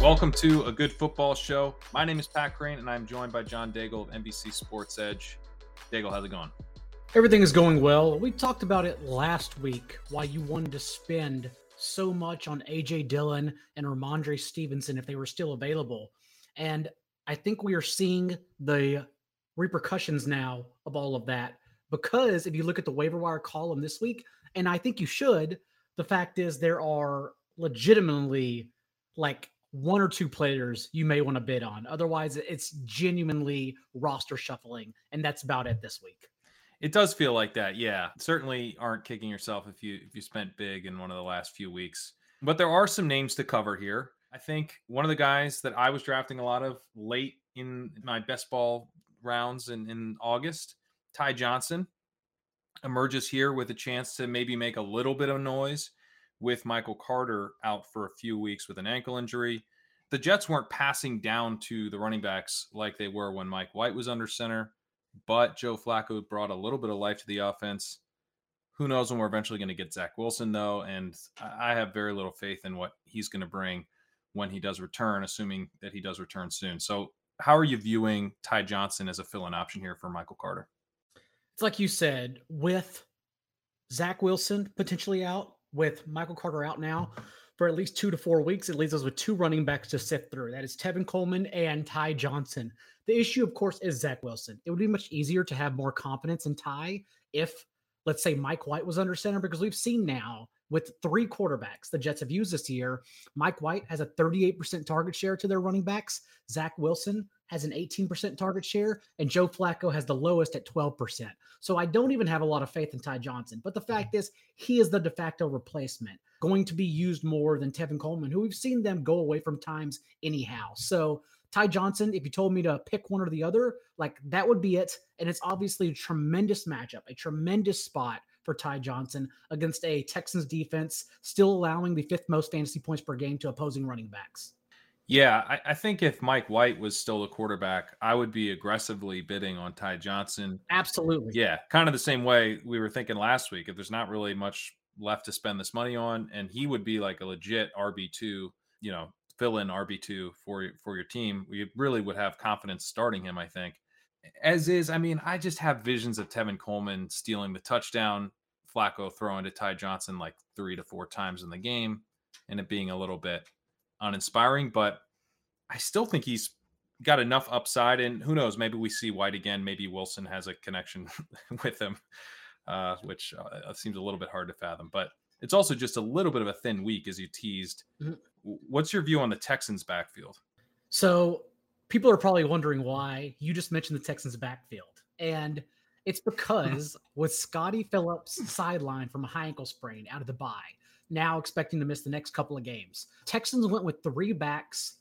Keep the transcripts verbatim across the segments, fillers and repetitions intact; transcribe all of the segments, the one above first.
Welcome to A Good Football Show. My name is Pat Kerrane, and I'm joined by John Daigle of N B C Sports Edge. Daigle, how's it going? Everything is going well. We talked about it last week, why you wanted to spend so much on A J Dillon and Ramondre Stevenson if they were still available. And I think we are seeing the repercussions now of all of that, because if you look at the waiver wire column this week, and I think you should, the fact is there are legitimately like one or two players you may want to bid on. Otherwise, it's genuinely roster shuffling, and that's about it this week. It does feel like that, yeah. Certainly aren't kicking yourself if you if you spent big in one of the last few weeks. But there are some names to cover here. I think one of the guys that I was drafting a lot of late in my best ball rounds in, in August, Ty Johnson, emerges here with a chance to maybe make a little bit of noise with Michael Carter out for a few weeks with an ankle injury. The Jets weren't passing down to the running backs like they were when Mike White was under center, but Joe Flacco brought a little bit of life to the offense. Who knows when we're eventually going to get Zach Wilson, though, and I have very little faith in what he's going to bring when he does return, assuming that he does return soon. So how are you viewing Ty Johnson as a fill-in option here for Michael Carter? It's like you said, with Zach Wilson potentially out, with Michael Carter out now for at least two to four weeks, it leaves us with two running backs to sift through. That is Tevin Coleman and Ty Johnson. The issue, of course, is Zach Wilson. It would be much easier to have more confidence in Ty if, let's say, Mike White was under center, because we've seen now with three quarterbacks the Jets have used this year, Mike White has a thirty-eight percent target share to their running backs. Zach Wilson has an eighteen percent target share, and Joe Flacco has the lowest at twelve percent. So I don't even have a lot of faith in Ty Johnson. But the fact is, he is the de facto replacement, going to be used more than Tevin Coleman, who we've seen them go away from times anyhow. So Ty Johnson, if you told me to pick one or the other, like that would be it. And it's obviously a tremendous matchup, a tremendous spot for Ty Johnson against a Texans defense still allowing the fifth most fantasy points per game to opposing running backs. Yeah, I, I think if Mike White was still a quarterback, I would be aggressively bidding on Ty Johnson. Absolutely. Yeah, kind of the same way we were thinking last week. If there's not really much left to spend this money on, and he would be like a legit R B two, you know, fill-in R B two for, for your team, we really would have confidence starting him, I think. As is, I mean, I just have visions of Tevin Coleman stealing the touchdown, Flacco throwing to Ty Johnson like three to four times in the game, and it being a little bit uninspiring, but I still think he's got enough upside, and who knows, maybe we see White again. Maybe Wilson has a connection with him, uh, which uh, seems a little bit hard to fathom, but it's also just a little bit of a thin week, as you teased. Mm-hmm. What's your view on the Texans backfield? So people are probably wondering why you just mentioned the Texans backfield, and it's because with Scotty Phillips sidelined from a high ankle sprain out of the bye, now expecting to miss the next couple of games, Texans went with three backs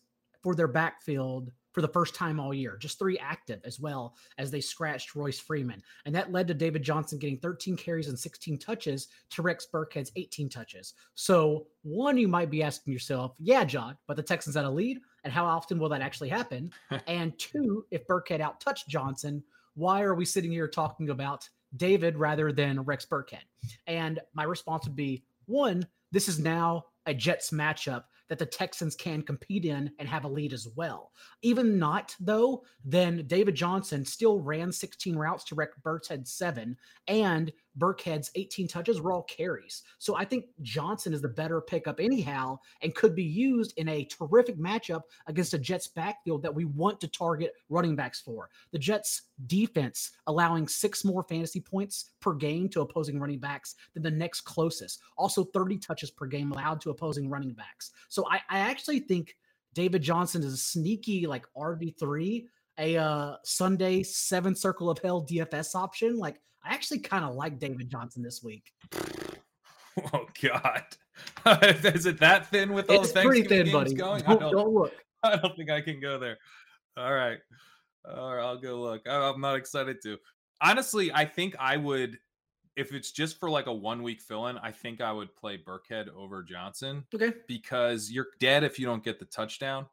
for their backfield for the first time all year, just three active, as well as they scratched Royce Freeman. And that led to David Johnson getting thirteen carries and sixteen touches to Rex Burkhead's eighteen touches. So one, you might be asking yourself, yeah, John, but the Texans had a lead, and how often will that actually happen? And two, if Burkhead outtouched Johnson, why are we sitting here talking about David rather than Rex Burkhead? And my response would be, one, This is now a Jets matchup that the Texans can compete in and have a lead as well. Even not, though, then David Johnson still ran sixteen routes to Rex Burkhead's seven, and Burkhead's eighteen touches were all carries. So I think Johnson is the better pickup anyhow and could be used in a terrific matchup against a Jets backfield that we want to target running backs for. The Jets defense allowing six more fantasy points per game to opposing running backs than the next closest. Also thirty touches per game allowed to opposing running backs. So So I, I actually think David Johnson is a sneaky, like R B three, a uh, Sunday seven circle of hell D F S option. Like I actually kind of like David Johnson this week. Oh God, is it that thin with all it's the Thanksgiving thin, games buddy. Going? Don't, I don't, don't look. I don't think I can go there. All right, or right, I'll go look. I'm not excited to. Honestly, I think I would. If it's just for like a one-week fill-in, I think I would play Burkhead over Johnson. Okay. Because you're dead if you don't get the touchdown.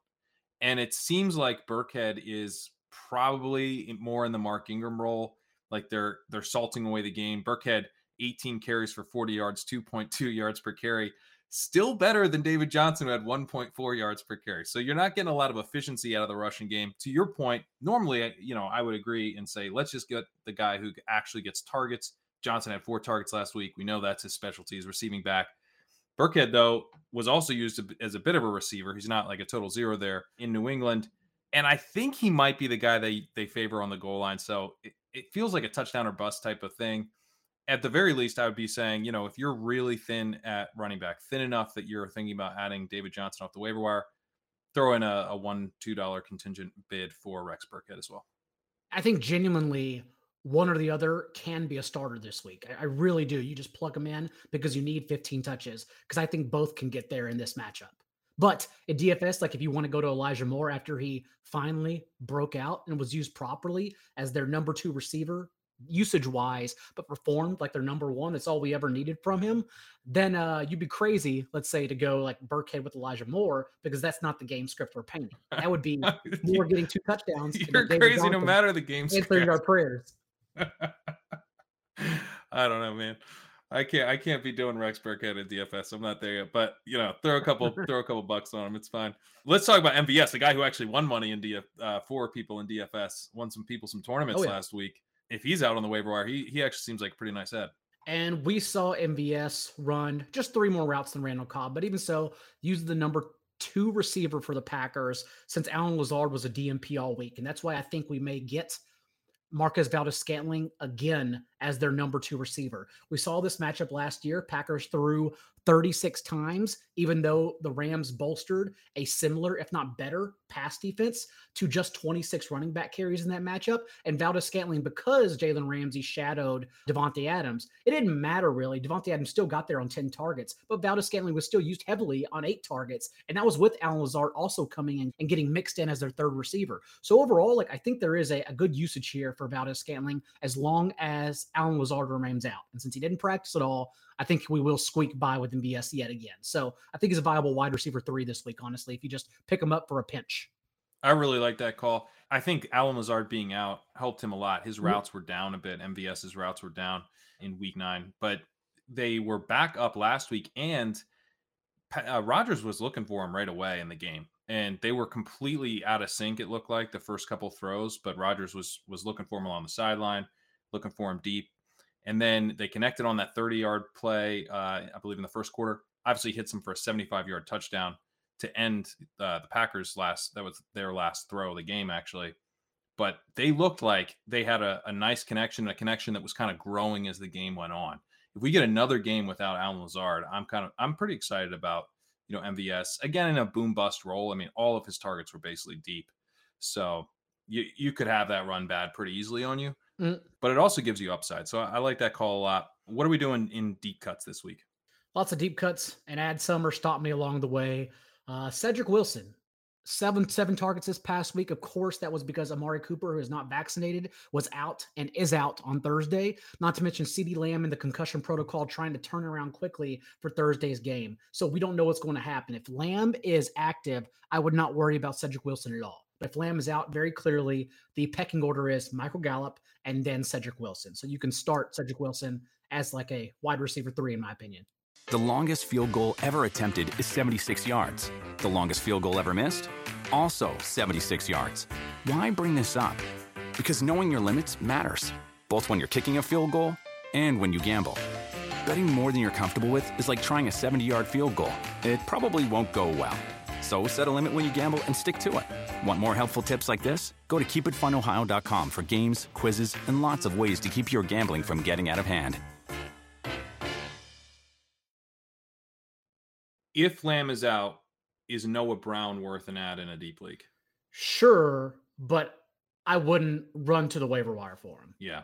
And it seems like Burkhead is probably more in the Mark Ingram role. Like they're they're salting away the game. Burkhead, eighteen carries for forty yards, two point two yards per carry. Still better than David Johnson, who had one point four yards per carry. So you're not getting a lot of efficiency out of the rushing game. To your point, normally, you know, I would agree and say, let's just get the guy who actually gets targets. Johnson had four targets last week. We know that's his specialty, his receiving back. Burkhead, though, was also used as a bit of a receiver. He's not like a total zero there in New England. And I think he might be the guy they, they favor on the goal line. So it, it feels like a touchdown or bust type of thing. At the very least, I would be saying, you know, if you're really thin at running back, thin enough that you're thinking about adding David Johnson off the waiver wire, throw in a, a one dollar, two dollars contingent bid for Rex Burkhead as well. I think genuinely one or the other can be a starter this week. I, I really do. You just plug them in because you need fifteen touches because I think both can get there in this matchup. But at D F S, like if you want to go to Elijah Moore after he finally broke out and was used properly as their number two receiver, usage-wise, but performed like their number one, it's all we ever needed from him, then uh, you'd be crazy, let's say, to go like Burkhead with Elijah Moore because that's not the game script we're painting. That would be Moore getting two touchdowns. You're crazy Johnson, no matter the game script. Answering our prayers. I don't know, man. I can't. I can't be doing Rex Burkhead at D F S. I'm not there yet. But you know, throw a couple, throw a couple bucks on him. It's fine. Let's talk about M V S, the guy who actually won money in D F S. Uh, four people in D F S won some people some tournaments oh, yeah. last week. If he's out on the waiver wire, he he actually seems like a pretty nice ad. And we saw M V S run just three more routes than Randall Cobb, but even so, used the number two receiver for the Packers since Alan Lazard was a D N P all week, and that's why I think we may get Marquez Valdes-Scantling again as their number two receiver. We saw this matchup last year. Packers threw thirty-six times, even though the Rams bolstered a similar, if not better, pass defense to just twenty-six running back carries in that matchup. And Valdes-Scantling, because Jalen Ramsey shadowed Davante Adams, it didn't matter really. Davante Adams still got there on ten targets, but Valdes-Scantling was still used heavily on eight targets. And that was with Alan Lazard also coming in and getting mixed in as their third receiver. So overall, like I think there is a, a good usage here for Valdes-Scantling as long as Alan Lazard remains out. And since he didn't practice at all, I think we will squeak by with M V S yet again. So I think he's a viable wide receiver three this week, honestly, if you just pick him up for a pinch. I really like that call. I think Alan Lazard being out helped him a lot. His routes were down a bit. MVS's routes were down in week nine, but they were back up last week, and uh, Rodgers was looking for him right away in the game. And they were completely out of sync, it looked like, the first couple throws, but Rodgers was was looking for him along the sideline, looking for him deep. And then they connected on that thirty-yard play, uh, I believe, in the first quarter. Obviously hits him for a seventy-five-yard touchdown to end uh, the Packers' last – that was their last throw of the game, actually. But they looked like they had a, a nice connection, a connection that was kind of growing as the game went on. If we get another game without Alan Lazard, I'm kind of – I'm pretty excited about, you know, M V S. Again, in a boom-bust role. I mean, all of his targets were basically deep. So you you could have that run bad pretty easily on you. But it also gives you upside. So I like that call a lot. What are we doing in deep cuts this week? Lots of deep cuts, and add some or stop me along the way. Uh, Cedric Wilson, seven seven targets this past week. Of course, that was because Amari Cooper, who is not vaccinated, was out and is out on Thursday. Not to mention CeeDee Lamb and the concussion protocol trying to turn around quickly for Thursday's game. So we don't know what's going to happen. If Lamb is active, I would not worry about Cedric Wilson at all. But if Lamb is out, very clearly the pecking order is Michael Gallup and then Cedric Wilson. So you can start Cedric Wilson as like a wide receiver three, in my opinion. The longest field goal ever attempted is seventy-six yards. The longest field goal ever missed? Also seventy-six yards. Why bring this up? Because knowing your limits matters, both when you're kicking a field goal and when you gamble. Betting more than you're comfortable with is like trying a seventy-yard field goal. It probably won't go well. So set a limit when you gamble and stick to it. Want more helpful tips like this? Go to keep it fun ohio dot com for games, quizzes, and lots of ways to keep your gambling from getting out of hand. If Lamb is out, is Noah Brown worth an ad in a deep league? Sure, but I wouldn't run to the waiver wire for him. Yeah.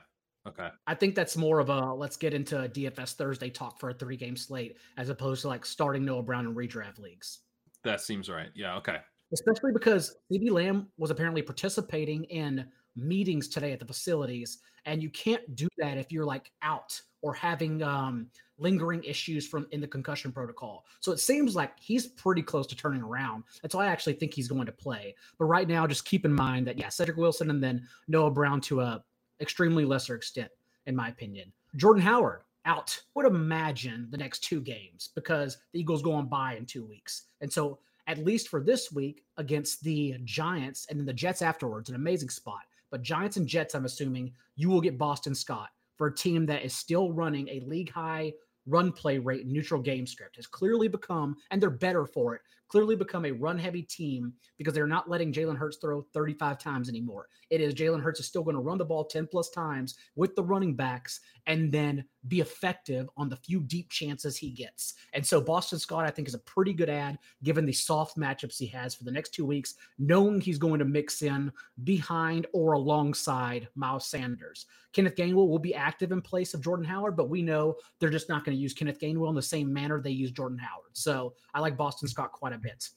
Okay. I think that's more of a let's get into a D F S Thursday talk for a three-game slate as opposed to like starting Noah Brown in redraft leagues. That seems right. Yeah, okay. Especially because CeeDee Lamb was apparently participating in meetings today at the facilities, and you can't do that if you're like out or having um, lingering issues from in the concussion protocol. So it seems like he's pretty close to turning around. That's why I actually think he's going to play. But right now, just keep in mind that, yeah, Cedric Wilson and then Noah Brown to a extremely lesser extent, in my opinion. Jordan Howard out, I would imagine, the next two games because the Eagles go on bye in two weeks. And so at least for this week against the Giants and then the Jets afterwards, an amazing spot. But Giants and Jets, I'm assuming, you will get Boston Scott for a team that is still running a league-high run play rate neutral game script. Has clearly become, and they're better for it, clearly become a run-heavy team because they're not letting Jalen Hurts throw thirty-five times anymore. It is Jalen Hurts is still going to run the ball ten-plus times with the running backs and then be effective on the few deep chances he gets. And so Boston Scott, I think, is a pretty good ad given the soft matchups he has for the next two weeks, knowing he's going to mix in behind or alongside Miles Sanders. Kenneth Gainwell will be active in place of Jordan Howard, but we know they're just not going to use Kenneth Gainwell in the same manner they use Jordan Howard. So I like Boston Scott quite a bit.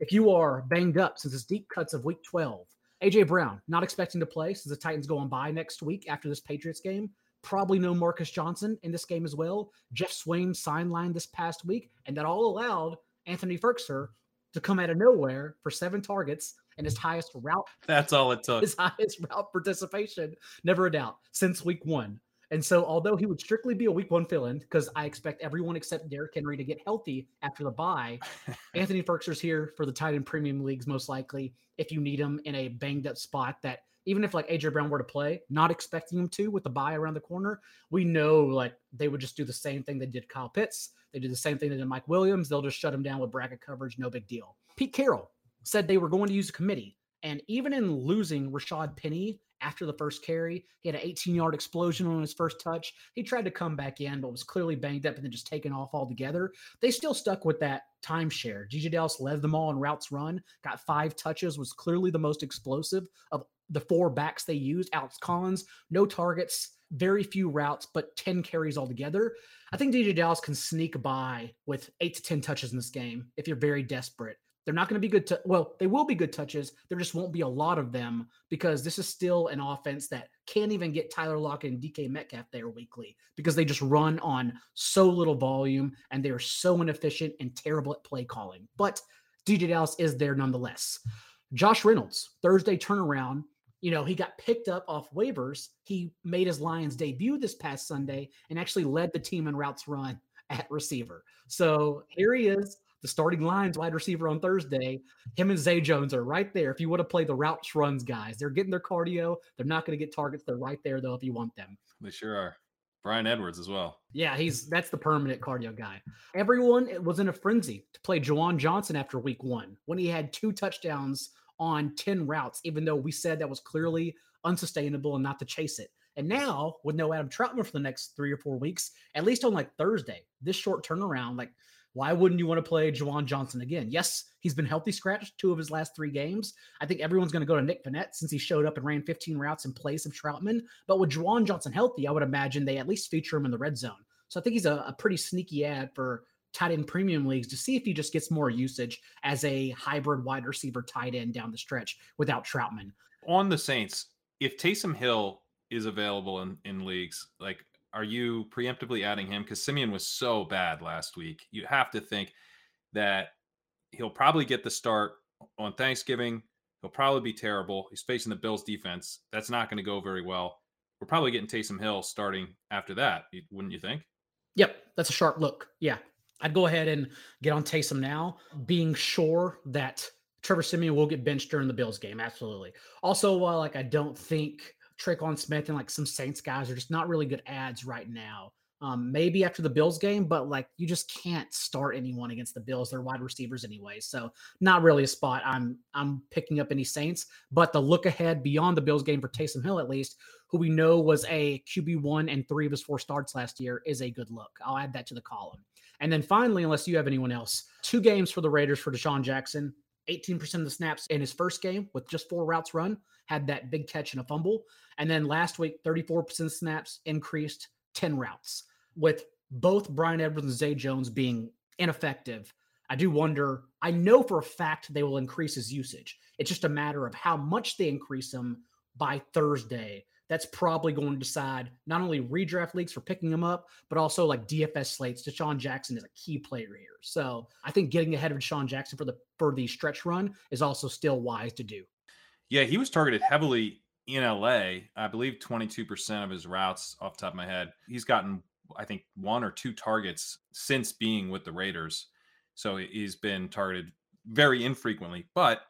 If you are banged up since it's deep cuts of week twelve, A J Brown, not expecting to play since the Titans go on bye next week after this Patriots game. Probably no Marcus Johnson in this game as well. Jeff Swaim sidelined this past week, and that all allowed Anthony Firkser to come out of nowhere for seven targets and his highest route. That's all it took. His highest route participation, never a doubt, since week one. And so although he would strictly be a week one fill-in, because I expect everyone except Derrick Henry to get healthy after the bye, Anthony Firkser's here for the tight end premium leagues most likely if you need him in a banged-up spot that even if, like, A J Brown were to play, not expecting him to with the bye around the corner, we know, like, they would just do the same thing they did Kyle Pitts. They did the same thing they did Mike Williams. They'll just shut him down with bracket coverage, no big deal. Pete Carroll said they were going to use a committee, and even in losing Rashad Penny after the first carry, he had an eighteen-yard explosion on his first touch. He tried to come back in, but was clearly banged up and then just taken off altogether. They still stuck with that timeshare. D J Dallas led them all in routes run, got five touches, was clearly the most explosive of the four backs they used. Alex Collins, no targets, very few routes, but ten carries altogether. I think D J Dallas can sneak by with eight to ten touches in this game if you're very desperate. They're not going to be good. T- well, they will be good touches. There just won't be a lot of them because this is still an offense that can't even get Tyler Lockett and D K Metcalf there weekly because they just run on so little volume and they are so inefficient and terrible at play calling. But D J Dallas is there nonetheless. Josh Reynolds, Thursday turnaround. You know, he got picked up off waivers. He made his Lions debut this past Sunday and actually led the team in routes run at receiver. So here he is. The starting Lions wide receiver on Thursday, him and Zay Jones are right there. If you want to play the routes runs guys, they're getting their cardio. They're not going to get targets. They're right there, though, if you want them. They sure are. Bryan Edwards as well. Yeah, he's that's the permanent cardio guy. Everyone was in a frenzy to play Juwan Johnson after week one when he had two touchdowns on ten routes, even though we said that was clearly unsustainable and not to chase it. And now with no Adam Troutman for the next three or four weeks, at least on like Thursday, this short turnaround, like, why wouldn't you want to play Juwan Johnson again? Yes, he's been healthy scratched two of his last three games. I think everyone's going to go to Nick Vannett since he showed up and ran fifteen routes in place of Troutman. But with Juwan Johnson healthy, I would imagine they at least feature him in the red zone. So I think he's a, a pretty sneaky ad for tight end premium leagues to see if he just gets more usage as a hybrid wide receiver tight end down the stretch without Troutman. On the Saints, if Taysom Hill is available in, in leagues, like, are you preemptively adding him? Because Simeon was so bad last week. You have to think that he'll probably get the start on Thanksgiving. He'll probably be terrible. He's facing the Bills defense. That's not going to go very well. We're probably getting Taysom Hill starting after that, wouldn't you think? Yep, that's a sharp look. Yeah, I'd go ahead and get on Taysom now, being sure that Trevor Siemian will get benched during the Bills game. Absolutely. Also, uh, like I don't think Tre'Quan Smith and like some Saints guys are just not really good ads right now. Um, maybe after the Bills game, but like you just can't start anyone against the Bills. They're wide receivers anyway. So not really a spot I'm I'm picking up any Saints, but the look ahead beyond the Bills game for Taysom Hill, at least, who we know was a Q B one and three of his four starts last year, is a good look. I'll add that to the column. And then finally, unless you have anyone else, two games for the Raiders for DeSean Jackson. eighteen percent of the snaps in his first game with just four routes run, had that big catch and a fumble. And then last week, thirty-four percent of snaps increased ten routes. With both Bryan Edwards and Zay Jones being ineffective, I do wonder, I know for a fact they will increase his usage. It's just a matter of how much they increase him by Thursday. That's probably going to decide not only redraft leagues for picking him up, but also like D F S slates. DeSean Jackson is a key player here. So I think getting ahead of DeSean Jackson for the for the stretch run is also still wise to do. Yeah, he was targeted heavily in L A. I believe twenty-two percent of his routes off the top of my head. He's gotten, I think, one or two targets since being with the Raiders. So he's been targeted very infrequently. But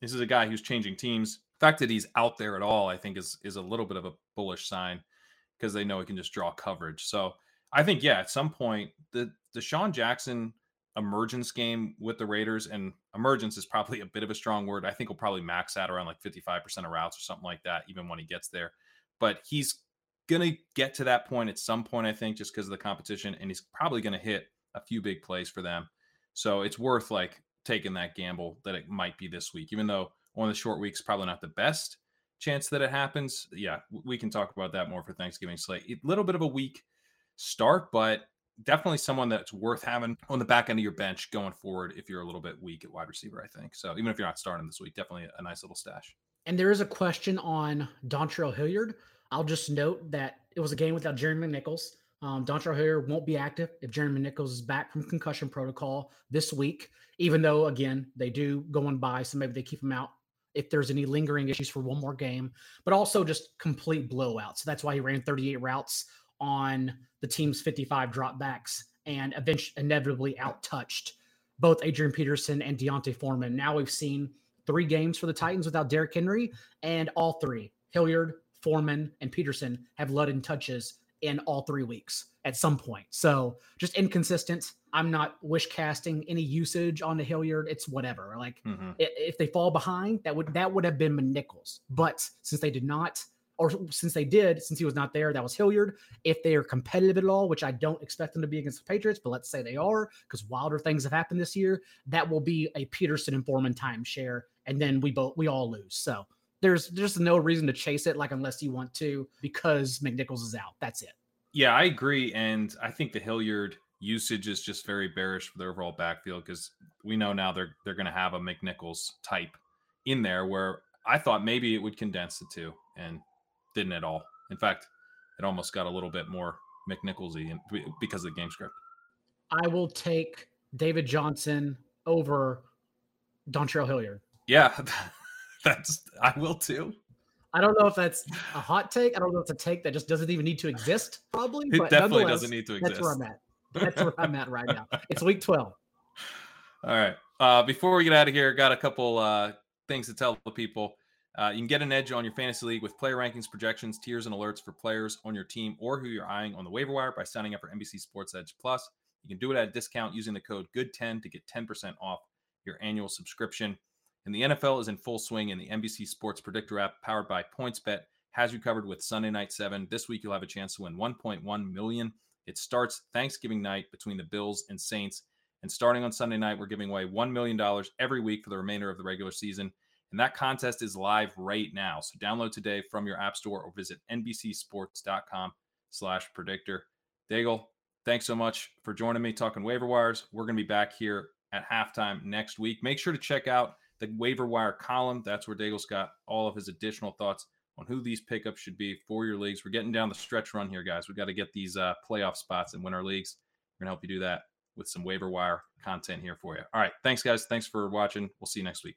this is a guy who's changing teams. The fact that he's out there at all, I think, is is a little bit of a bullish sign because they know he can just draw coverage. So I think, yeah, at some point, the DeSean Jackson emergence game with the Raiders, and emergence is probably a bit of a strong word. I think he'll probably max out around like fifty-five percent of routes or something like that, even when he gets there. But he's going to get to that point at some point, I think, just because of the competition, and he's probably going to hit a few big plays for them. So it's worth like taking that gamble that it might be this week, even though one of the short weeks, probably not the best chance that it happens. Yeah, we can talk about that more for Thanksgiving slate. A little bit of a weak start, but definitely someone that's worth having on the back end of your bench going forward if you're a little bit weak at wide receiver, I think. So even if you're not starting this week, definitely a nice little stash. And there is a question on Dontrell Hilliard. I'll just note that it was a game without Jeremy McNichols. Um, Dontrell Hilliard won't be active if Jeremy McNichols is back from concussion protocol this week, even though, again, they do go on by, so maybe they keep him out if there's any lingering issues for one more game, but also just complete blowouts. So that's why he ran thirty-eight routes on the team's fifty-five dropbacks and eventually inevitably outtouched both Adrian Peterson and Deontay Foreman. Now we've seen three games for the Titans without Derrick Henry, and all three, Hilliard, Foreman, and Peterson, have led in touches in all three weeks at some point. So just inconsistent. I'm not wish casting any usage on the Hilliard. It's whatever. Like mm-hmm. if they fall behind, that would, that would have been McNichols. But since they did not, or since they did, since he was not there, that was Hilliard. If they are competitive at all, which I don't expect them to be against the Patriots, but let's say they are, because wilder things have happened this year, that will be a Peterson and Foreman timeshare. And then we both, we all lose. So there's just no reason to chase it. Like, unless you want to, because McNichols is out, that's it. Yeah, I agree. And I think the Hilliard usage is just very bearish for the overall backfield, because we know now they're they're going to have a McNichols type in there, where I thought maybe it would condense the two, and didn't at all. In fact, it almost got a little bit more McNichols-y because of the game script. I will take David Johnson over Dontrell Hilliard. Yeah, that's I will too. I don't know if that's a hot take. I don't know if it's a take that just doesn't even need to exist, probably. It but definitely doesn't need to exist. That's where I'm at. That's where I'm at right now. It's week twelve. All right. Uh, before we get out of here, got a couple uh, things to tell the people. Uh, you can get an edge on your fantasy league with player rankings, projections, tiers, and alerts for players on your team or who you're eyeing on the waiver wire by signing up for N B C Sports Edge Plus. You can do it at a discount using the code good ten to get ten percent off your annual subscription. And the N F L is in full swing, and the N B C Sports Predictor app powered by PointsBet has you covered with Sunday Night seven. This week, you'll have a chance to win one point one million dollars. It starts Thanksgiving night between the Bills and Saints. And starting on Sunday night, we're giving away one million dollars every week for the remainder of the regular season. And that contest is live right now. So download today from your app store or visit nbcsports.com slash predictor. Daigle, thanks so much for joining me talking waiver wires. We're going to be back here at halftime next week. Make sure to check out the waiver wire column. That's where Daigle's got all of his additional thoughts on who these pickups should be for your leagues. We're getting down the stretch run here, guys. We've got to get these uh, playoff spots and win our leagues. We're going to help you do that with some waiver wire content here for you. All right. Thanks, guys. Thanks for watching. We'll see you next week.